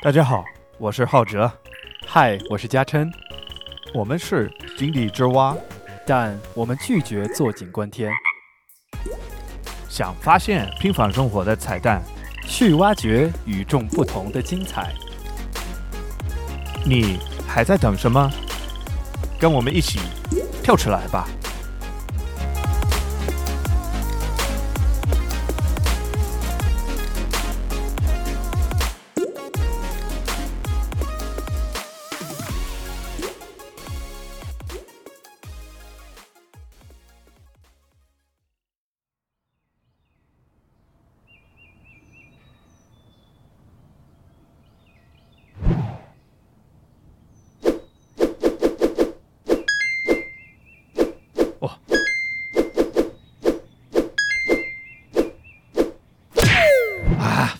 大家好，我是浩哲。嗨，我是嘉琛。我们是井底之蛙，但我们拒绝坐井观天。想发现平凡生活的彩蛋，去挖掘与众不同的精彩。你还在等什么？跟我们一起跳起来吧！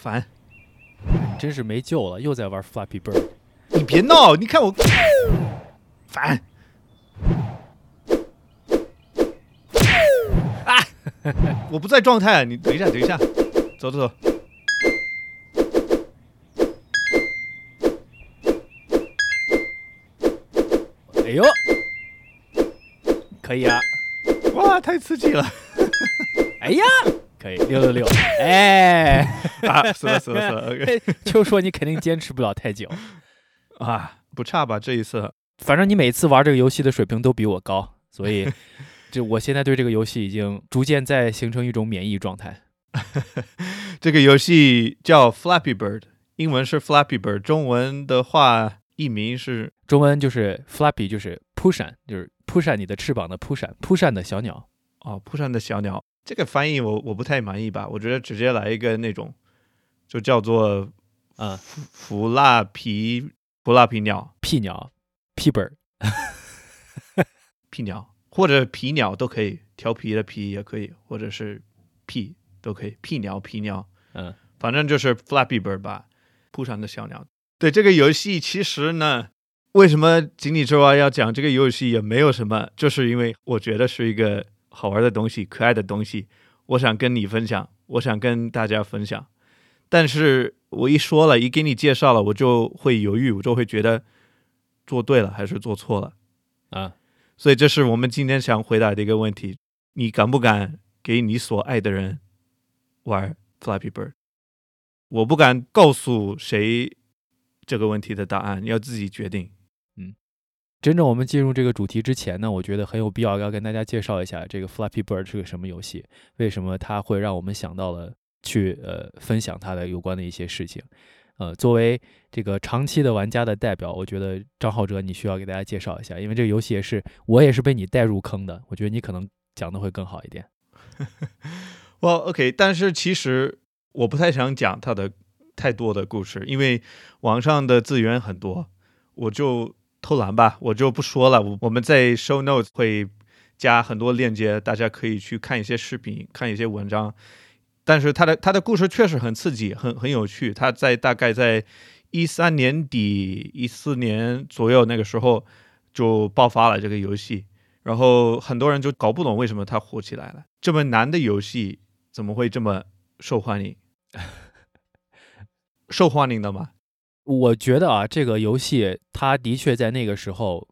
烦，真是没救了，又在玩 Flappy Bird。 你别闹，你看我烦啊！我不在状态，你等一下，走，哎呦，可以啊，哇，太刺激了哎呀，可以666，哎，啊，死了、okay，就说你肯定坚持不了太久啊，不差吧这一次？反正你每次玩这个游戏的水平都比我高，所以这我现在对这个游戏已经逐渐在形成一种免疫状态。这个游戏叫 Flappy Bird， 英文是 Flappy Bird， 中文的话译名是，中文就是 Flappy， 就是扑闪，就是扑闪你的翅膀的扑闪，扑闪的小鸟。哦，扑闪的小鸟。这个翻译我不太满意吧，我觉得直接来一个那种就叫做弗拉皮鸟，屁鸟，屁本屁鸟，或者皮鸟都可以，调皮的皮也可以，或者是屁都可以，屁鸟，嗯，反正就是 Flappy Bird 吧，扑闪的小鸟。对，这个游戏其实呢，为什么井底之蛙要讲这个游戏也没有什么，就是因为我觉得是一个好玩的东西，可爱的东西，我想跟你分享，我想跟大家分享。但是我一说了，一给你介绍了，我就会犹豫，我就会觉得做对了还是做错了啊。所以这是我们今天想回答的一个问题，你敢不敢给你所爱的人玩 Flappy Bird？ 我不敢告诉谁这个问题的答案，要自己决定。真正我们进入这个主题之前呢，我觉得很有必要要跟大家介绍一下这个 Flappy Bird 是个什么游戏，为什么它会让我们想到了去分享它的有关的一些事情。作为这个长期的玩家的代表，我觉得张浩哲你需要给大家介绍一下，因为这个游戏我也是被你带入坑的，我觉得你可能讲的会更好一点。Well, OK， 但是其实我不太想讲它的太多的故事，因为网上的资源很多，我就偷懒吧，我就不说了。我们在 show notes 会加很多链接，大家可以去看一些视频，看一些文章。但是他的故事确实很刺激，很有趣。他在大概在13年底14年左右那个时候就爆发了这个游戏，然后很多人就搞不懂为什么他火起来了。这么难的游戏怎么会这么受欢迎？受欢迎的吗？我觉得啊，这个游戏它的确在那个时候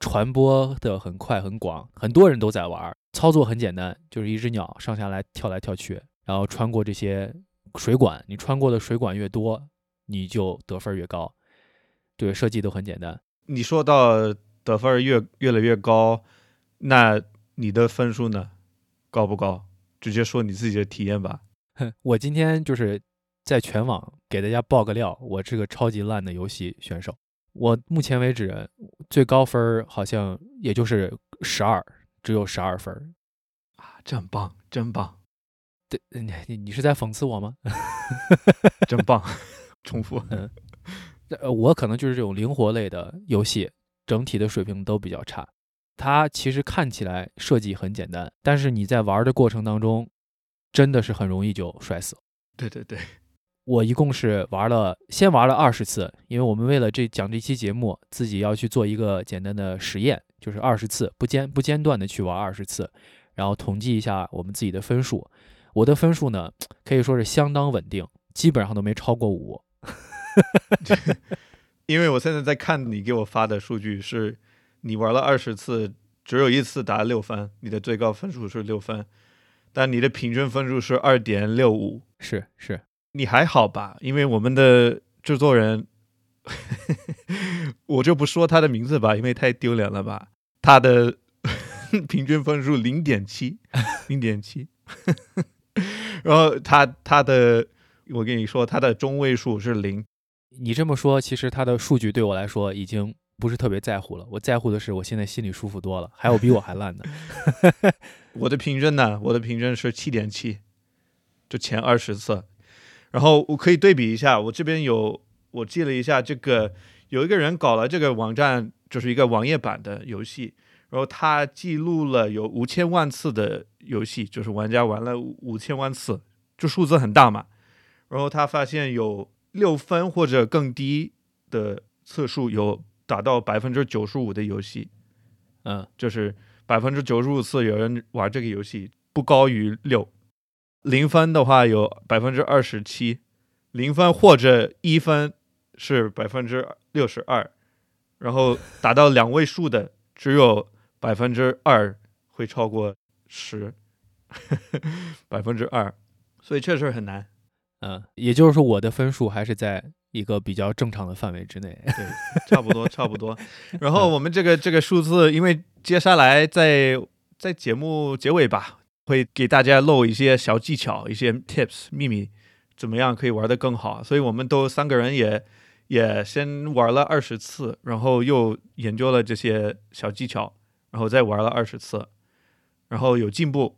传播的很快很广，很多人都在玩，操作很简单，就是一只鸟上下来跳去，然后穿过这些水管，你穿过的水管越多，你就得分越高。对，设计都很简单。你说到得分越来越高，那你的分数呢？高不高？直接说你自己的体验吧。我今天就是在全网给大家爆个料，我这个超级烂的游戏选手，我目前为止最高分好像也就是12，只有12分啊，真棒，真棒！对，你是在讽刺我吗？真棒，重复。我可能就是这种灵活类的游戏，整体的水平都比较差。它其实看起来设计很简单，但是你在玩的过程当中，真的是很容易就摔死。对对对。我一共是先玩了20次，因为我们为了讲这期节目，自己要去做一个简单的实验，就是20次不间断的去玩20次，然后统计一下我们自己的分数。我的分数呢，可以说是相当稳定，基本上都没超过5。因为我现在在看你给我发的数据是你玩了20次只有1次打6分，你的最高分数是6分，但你的平均分数是 2.65。 是你还好吧？因为我们的制作人我就不说他的名字吧，因为太丢脸了吧，他的平均分数 0.7 然后他的我跟你说他的中位数是0。你这么说其实他的数据对我来说已经不是特别在乎了，我在乎的是我现在心里舒服多了，还有比我还烂的我的平均是 7.7， 就前20次。然后我可以对比一下，我这边有我记了一下，这个有一个人搞了这个网站，就是一个网页版的游戏，然后他记录了有5000万次的游戏，就是玩家玩了5000万次，就数字很大嘛。然后他发现有6分或者更低的次数有达到95%的游戏，就是95%有人玩这个游戏不高于6。0分的话有27%，0分或者1分是62%，然后达到两位数的只有2%会超过10%，2%，所以确实很难。也就是说我的分数还是在一个比较正常的范围之内。对，差不多。然后我们这个数字，因为接下来在节目结尾吧，会给大家露一些小技巧，一些 tips 秘密，怎么样可以玩得更好。所以我们都三个人也先玩了20次，然后又研究了这些小技巧，然后再玩了20次，然后有进步，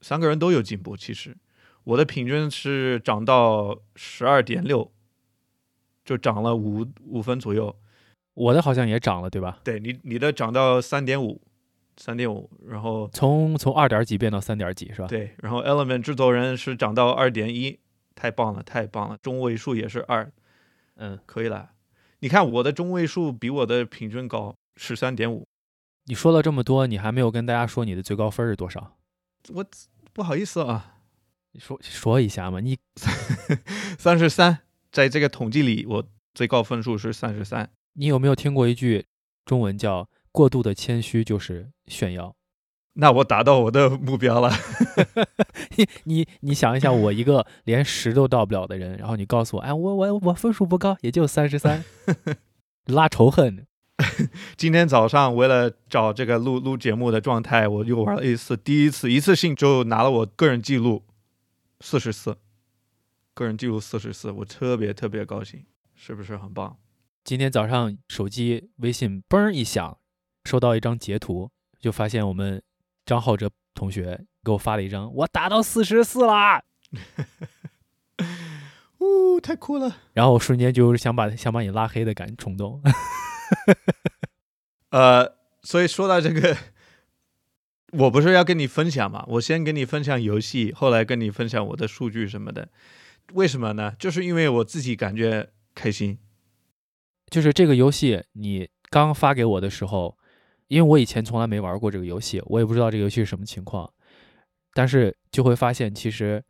三个人都有进步。其实我的平均是涨到 12.6， 就涨了 5分左右。我的好像也涨了对吧？对，你的涨到 3.5， 然后从2点几变到3点几是吧？对，然后 Element 制作人是涨到 2.1， 太棒了，中位数也是2。可以了。你看我的中位数比我的平均高 13.5。 你说了这么多，你还没有跟大家说你的最高分是多少。我不好意思啊，说一下嘛，你33，在这个统计里我最高分数是33。你有没有听过一句中文叫过度的谦虚就是炫耀？那我达到我的目标了你想一下，我一个连10都到不了的人，然后你告诉我，哎，我分数不高，也就33拉仇恨今天早上为了找这个录节目的状态，我又玩了1次，一次性就拿了我个人记录44，我特别高兴，是不是很棒？今天早上手机微信嘣一响，收到一张截图，就发现我们张浩哲同学给我发了一张，我打到44啦、哦，太酷了！然后我瞬间就是想把你拉黑的冲动所以说到这个，我不是要跟你分享嘛，我先跟你分享游戏，后来跟你分享我的数据什么的。为什么呢？就是因为我自己感觉开心。就是这个游戏你刚发给我的时候，因为我以前从来没玩过这个游戏，我也不知道这个游戏是什么情况，但是就会发现其实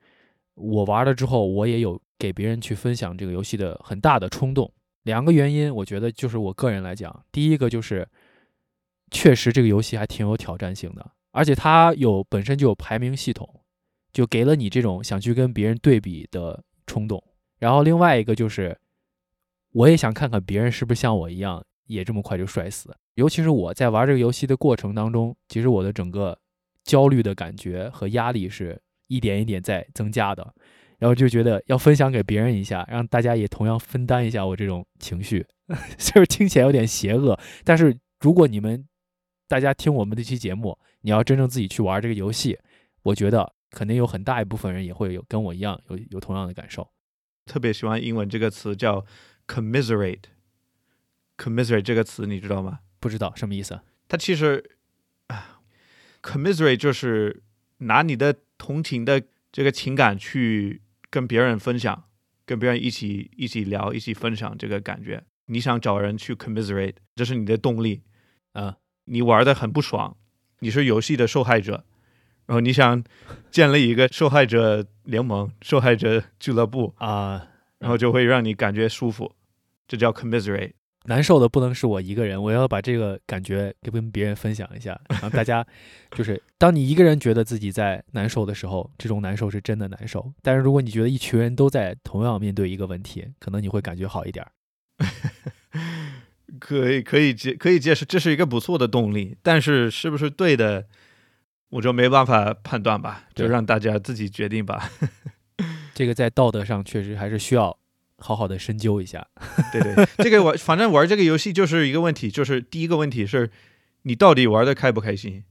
我玩了之后，我也有给别人去分享这个游戏的很大的冲动。2个原因我觉得，就是我个人来讲，第一个就是确实这个游戏还挺有挑战性的，而且它本身就有排名系统，就给了你这种想去跟别人对比的冲动。然后另外一个就是我也想看看别人是不是像我一样也这么快就摔死。尤其是我在玩这个游戏的过程当中，其实我的整个焦虑的感觉和压力是一点一点在增加的，然后就觉得要分享给别人一下，让大家也同样分担一下我这种情绪就是听起来有点邪恶，但是如果大家听我们这期节目，你要真正自己去玩这个游戏，我觉得肯定有很大一部分人也会跟我一样有同样的感受。特别喜欢英文这个词叫 commiserate。commiserate 这个词你知道吗？不知道什么意思？它其实 commiserate 就是拿你的同情的这个情感去跟别人分享，跟别人一起聊，一起分享这个感觉。你想找人去 commiserate， 这是你的动力。你玩的很不爽，你是游戏的受害者，然后你想建立一个受害者联盟、受害者俱乐部啊，然后就会让你感觉舒服，这叫 commiserate。 难受的不能是我一个人，我要把这个感觉跟别人分享一下，让大家就是当你一个人觉得自己在难受的时候，这种难受是真的难受，但是如果你觉得一群人都在同样面对一个问题，可能你会感觉好一点。可以解释，这是一个不错的动力，但是是不是对的我就没办法判断吧，就让大家自己决定吧。这个在道德上确实还是需要好好的深究一下。对对，这个我反正玩这个游戏就是一个问题，就是第一个问题是你到底玩的开不开心。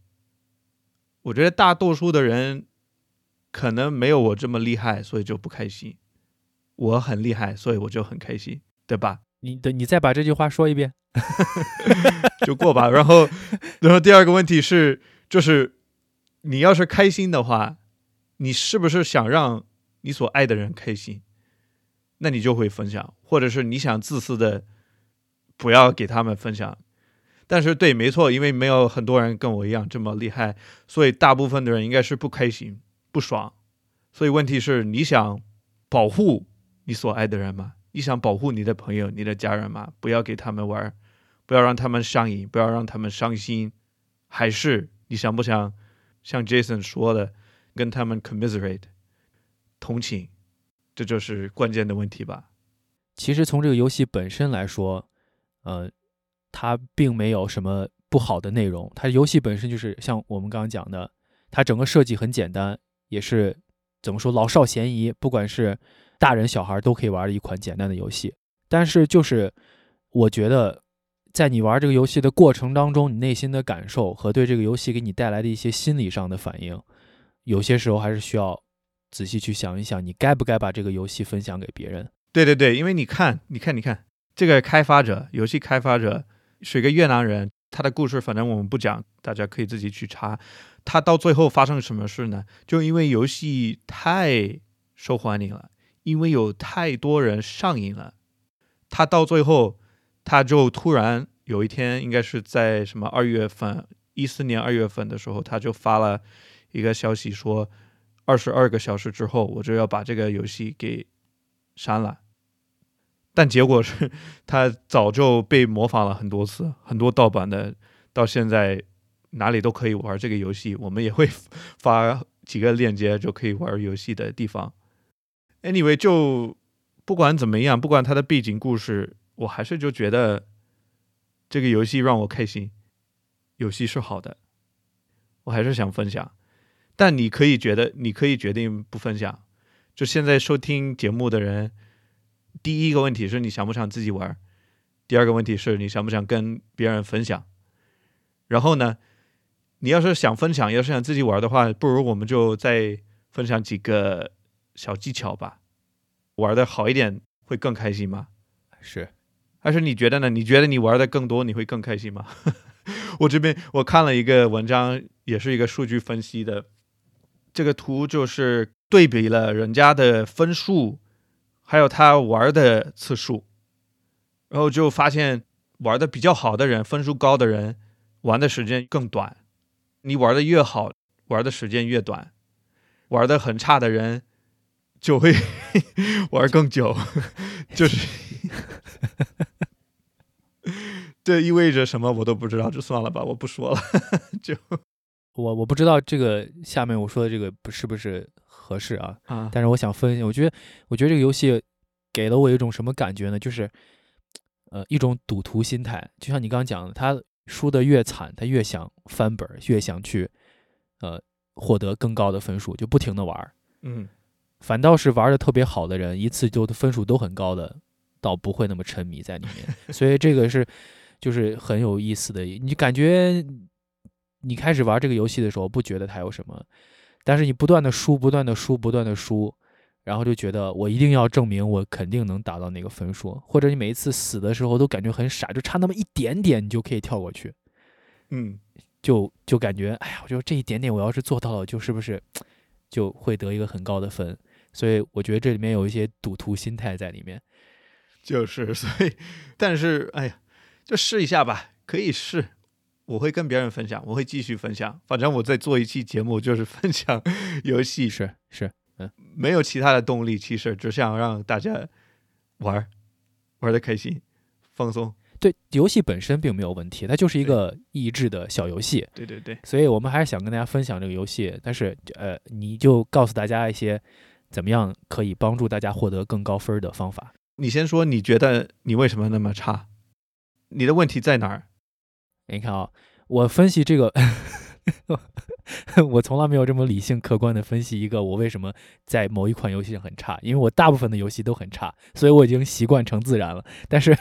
我觉得大多数的人可能没有我这么厉害，所以就不开心，我很厉害所以我就很开心，对吧？你再把这句话说一遍。就过吧。然后第二个问题是，就是你要是开心的话，你是不是想让你所爱的人开心，那你就会分享，或者是你想自私的不要给他们分享。但是对，没错，因为没有很多人跟我一样这么厉害，所以大部分的人应该是不开心不爽。所以问题是你想保护你所爱的人吗？你想保护你的朋友你的家人吗？不要给他们玩，不要让他们上瘾，不要让他们伤心。还是你想不想像 Jason 说的跟他们 commiserate 同情，这就是关键的问题吧。其实从这个游戏本身来说，它并没有什么不好的内容，它游戏本身就是像我们刚刚讲的，它整个设计很简单，也是怎么说老少咸宜，不管是大人小孩都可以玩的一款简单的游戏。但是就是我觉得在你玩这个游戏的过程当中，你内心的感受和对这个游戏给你带来的一些心理上的反应，有些时候还是需要仔细去想一想，你该不该把这个游戏分享给别人。对对对，因为你看这个游戏开发者是一个越南人，他的故事反正我们不讲，大家可以自己去查。他到最后发生什么事呢？就因为游戏太受欢迎了，因为有太多人上瘾了，他到最后他就突然有一天，应该是在什么2月份，2014年2月份的时候，他就发了一个消息说22个小时之后我就要把这个游戏给删了。但结果是他早就被模仿了很多次，很多盗版的到现在哪里都可以玩这个游戏，我们也会发几个链接就可以玩游戏的地方。Anyway， 就不管怎么样，不管它的背景故事，我还是就觉得这个游戏让我开心，游戏是好的，我还是想分享。但你可以决定不分享。就现在收听节目的人，第一个问题是你想不想自己玩，第二个问题是你想不想跟别人分享。然后呢，你要是想分享，要是想自己玩的话，不如我们就再分享几个小技巧吧，玩的好一点会更开心吗？是，还是你觉得呢？你觉得你玩的更多，你会更开心吗？我看了一个文章，也是一个数据分析的，这个图就是对比了人家的分数，还有他玩的次数，然后就发现玩的比较好的人，分数高的人，玩的时间更短。你玩的越好，玩的时间越短；玩的很差的人就会玩更久。就是这意味着什么我都不知道，就算了吧，我不说了。就我不知道这个下面我说的这个是不是合适啊？但是我想分析，我觉得这个游戏给了我一种什么感觉呢？就是一种赌徒心态，就像你刚刚讲的，他输得越惨，他越想翻本，越想去获得更高的分数，就不停的玩。嗯。反倒是玩的特别好的人，一次就分数都很高的，倒不会那么沉迷在里面。所以这个就是很有意思的，你感觉你开始玩这个游戏的时候不觉得它有什么，但是你不断的输不断的输不断的输，然后就觉得我一定要证明我肯定能达到那个分数，或者你每一次死的时候都感觉很傻，就差那么一点点你就可以跳过去。嗯，就感觉哎呀，我觉得这一点点我要是做到了，就是不是就会得一个很高的分。所以我觉得这里面有一些赌徒心态在里面，就是所以，但是哎呀，就试一下吧，可以试。我会跟别人分享，我会继续分享。反正我再做一期节目就是分享游戏，是，没有其他的动力，其实只想让大家玩得开心放松。对，游戏本身并没有问题，它就是一个益智的小游戏。对对对，所以我们还是想跟大家分享这个游戏，但是你就告诉大家一些怎么样可以帮助大家获得更高分的方法。你先说，你觉得你为什么那么差？你的问题在哪儿？你看啊，我分析这个我从来没有这么理性客观的分析一个我为什么在某一款游戏很差，因为我大部分的游戏都很差，所以我已经习惯成自然了。但是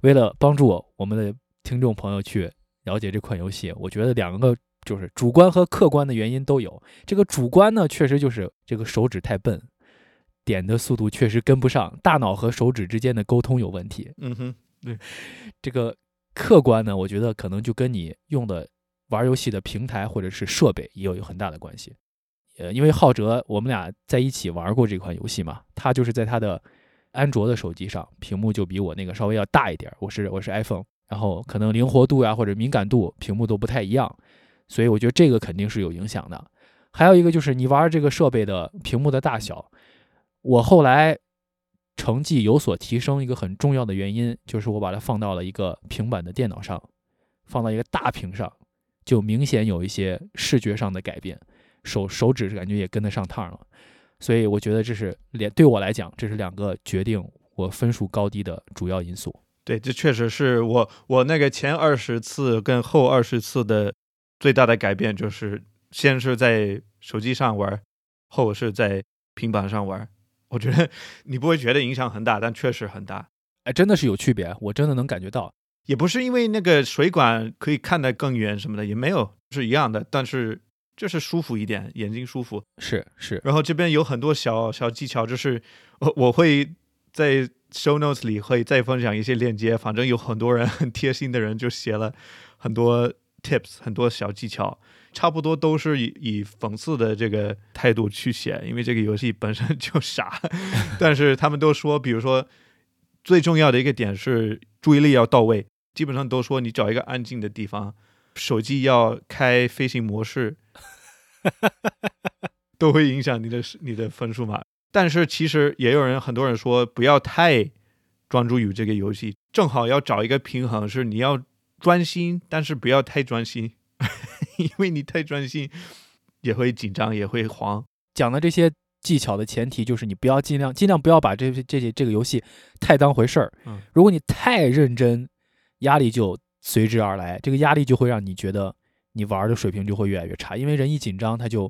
为了帮助我们的听众朋友去了解这款游戏，我觉得两个就是主观和客观的原因都有。这个主观呢，确实就是这个手指太笨，点的速度确实跟不上，大脑和手指之间的沟通有问题。嗯哼，对。这个客观呢，我觉得可能就跟你用的玩游戏的平台或者是设备也有很大的关系。因为浩哲我们俩在一起玩过这款游戏嘛，他就是在他的安卓的手机上，屏幕就比我那个稍微要大一点，我是 iPhone， 然后可能灵活度呀或者敏感度屏幕都不太一样，所以我觉得这个肯定是有影响的。还有一个就是你玩这个设备的屏幕的大小，我后来成绩有所提升一个很重要的原因就是我把它放到了一个平板的电脑上，放到一个大屏上，就明显有一些视觉上的改变，手指感觉也跟得上趟了。所以我觉得这是对我来讲，这是两个决定我分数高低的主要因素。对，这确实是我那个前20次跟后20次的最大的改变，就是先是在手机上玩，后是在平板上玩。我觉得你不会觉得影响很大，但确实很大。哎，真的是有区别，我真的能感觉到。也不是因为那个水管可以看得更远什么的，也没有，是一样的，但是就是舒服一点，眼睛舒服。是是。然后这边有很多小技巧，就是我会在 show notes 里会再分享一些链接，反正有很多人很贴心的人就写了很多 tips， 很多小技巧，差不多都是以讽刺的这个态度去写，因为这个游戏本身就傻但是他们都说，比如说最重要的一个点是注意力要到位，基本上都说你找一个安静的地方，手机要开飞行模式都会影响你的分数嘛。但是其实也有人，很多人说不要太专注于这个游戏，正好要找一个平衡，是你要专心但是不要太专心因为你太专心也会紧张也会慌。讲的这些技巧的前提就是你不要尽量不要把这个游戏太当回事儿。如果你太认真，压力就随之而来，这个压力就会让你觉得你玩的水平就会越来越差，因为人一紧张他就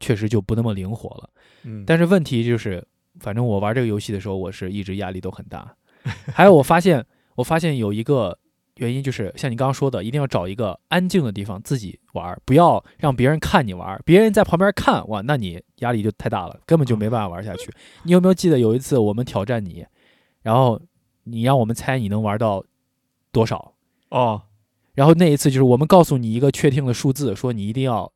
确实就不那么灵活了。但是问题就是反正我玩这个游戏的时候我是一直压力都很大。还有我发现有一个原因就是像你刚刚说的，一定要找一个安静的地方自己玩，不要让别人看你玩，别人在旁边看哇，那你压力就太大了，根本就没办法玩下去。你有没有记得有一次我们挑战你，然后你让我们猜你能玩到多少？哦，然后那一次就是我们告诉你一个确定的数字，说你一定要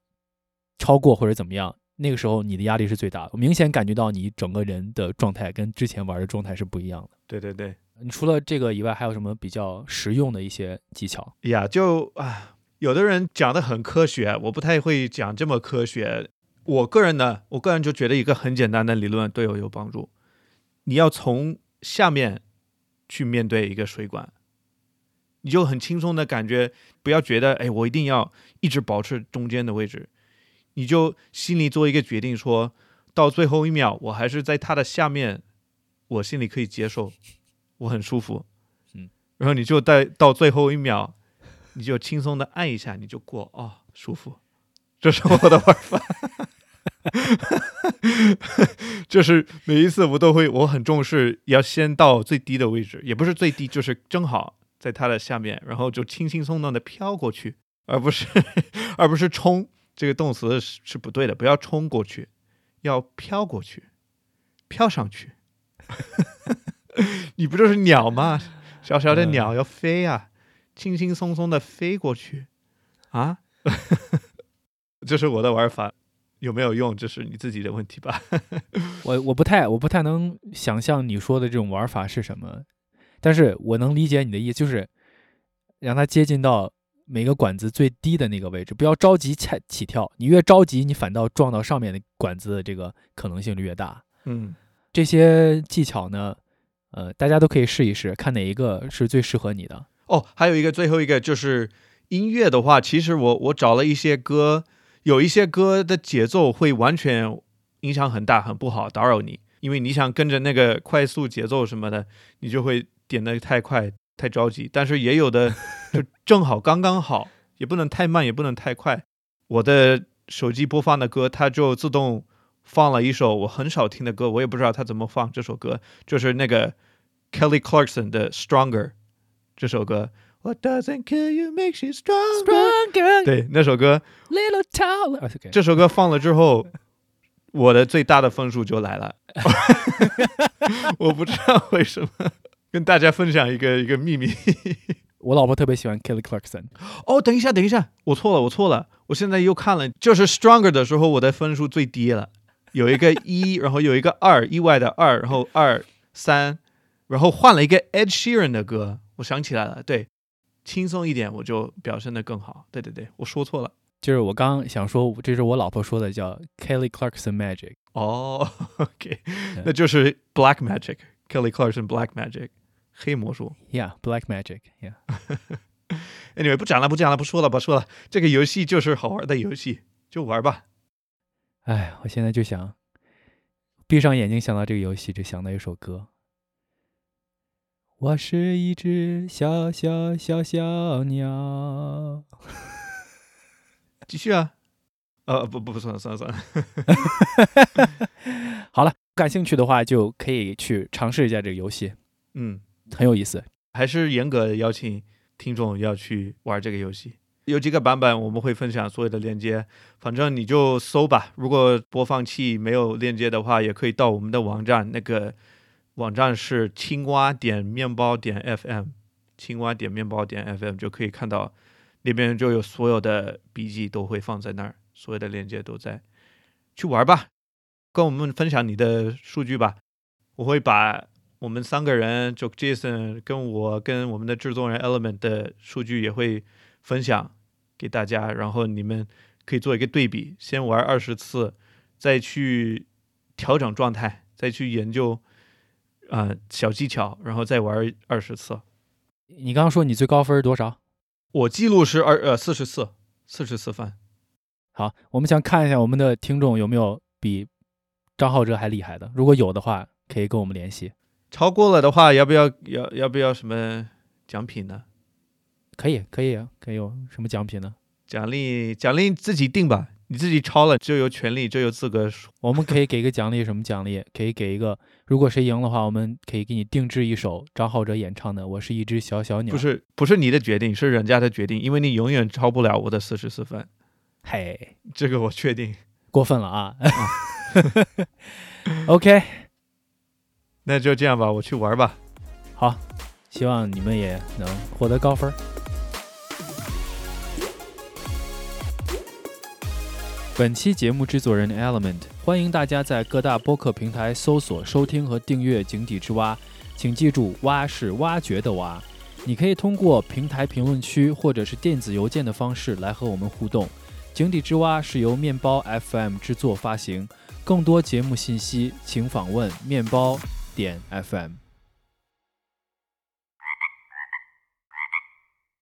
超过或者怎么样，那个时候你的压力是最大的，我明显感觉到你整个人的状态跟之前玩的状态是不一样的。对对对。你除了这个以外还有什么比较实用的一些技巧呀？有的人讲的很科学，我不太会讲这么科学。我个人就觉得一个很简单的理论对我有帮助，你要从下面去面对一个水管，你就很轻松的感觉，不要觉得哎，我一定要一直保持中间的位置，你就心里做一个决定，说到最后一秒我还是在它的下面，我心里可以接受，我很舒服。然后你就到最后一秒你就轻松的按一下，你就过，哦，舒服。这是我的玩法就是每一次我很重视要先到最低的位置，也不是最低，就是正好在它的下面，然后就轻轻松松的飘过去，而不是冲，这个动词是不对的，不要冲过去，要飘过去，飘上去你不就是鸟吗？小小的鸟要飞啊，轻轻松松的飞过去啊这是我的玩法，有没有用这是你自己的问题吧我不太能想象你说的这种玩法是什么，但是我能理解你的意思，就是让它接近到每个管子最低的那个位置，不要着急起跳，你越着急你反倒撞到上面的管子的这个可能性就越大。这些技巧呢大家都可以试一试，看哪一个是最适合你的。哦，还有一个最后一个就是音乐的话，其实我找了一些歌，有一些歌的节奏会完全影响很大，很不好，打扰你，因为你想跟着那个快速节奏什么的，你就会点得太快太着急。但是也有的就正好刚刚好，也不能太慢也不能太快。我的手机播放的歌它就自动放了一首我很少听的歌，我也不知道它怎么放这首歌，就是那个 Kelly Clarkson 的 Stronger 这首歌。What doesn't kill you makes you stronger, stronger 对，那首歌 Little taller、okay. 这首歌放了之后我的最大的分数就来了我不知道为什么，跟大家分享一个秘密我老婆特别喜欢 Kelly Clarkson。 哦，等一下，我错了，我现在又看了，就是 Stronger 的时候我的分数最低了，有一个1 然后有一个2，意外的2，然后2 3，然后换了一个 Ed Sheeran 的歌，我想起来了，对，轻松一点我就表现得更好。对，我说错了，就是我刚刚想说这是我老婆说的叫 Kelly Clarkson Magic。 哦 OK， 那就是 Black Magic， Kelly Clarkson Black Magic， 黑魔术。 Yeah Black Magic Yeah Anyway 不讲了，不说了，这个游戏就是好玩的游戏，就玩吧。哎，我现在就想闭上眼睛，想到这个游戏就想到一首歌。我是一只小小小小鸟继续啊。不算了好了，感兴趣的话就可以去尝试一下这个游戏，很有意思。还是严格邀请听众要去玩这个游戏，有几个版本我们会分享所有的链接，反正你就搜吧。如果播放器没有链接的话，也可以到我们的网站，那个网站是青蛙.面包.fm， 青蛙.面包.fm 就可以看到，那边就有所有的笔记都会放在那儿，所有的链接都在，去玩吧，跟我们分享你的数据吧。我会把我们三个人，就 Jason 跟我跟我们的制作人 Element 的数据也会分享给大家，然后你们可以做一个对比，先玩20次，再去调整状态，再去研究小技巧，然后再玩20次。你刚刚说你最高分多少？我记录是44分。好，我们想看一下我们的听众有没有比张浩哲还厉害的，如果有的话可以跟我们联系。超过了的话要不要什么奖品呢？可以，有什么奖品呢？奖励自己定吧，你自己超了就有权利，就有资格。我们可以给一个奖励，什么奖励？可以给一个，如果谁赢的话，我们可以给你定制一首张浩哲演唱的《我是一只小小鸟》。不是你的决定，是人家的决定，因为你永远超不了我的44分。嘿，这个我确定。过分了啊！OK， 那就这样吧，我去玩吧。好，希望你们也能获得高分。本期节目制作人 Element， 欢迎大家在各大播客平台搜索收听和订阅井底之蛙，请记住蛙是挖掘的蛙。你可以通过平台评论区或者是电子邮件的方式来和我们互动。井底之蛙是由面包 FM 制作发行，更多节目信息请访问面包.fm。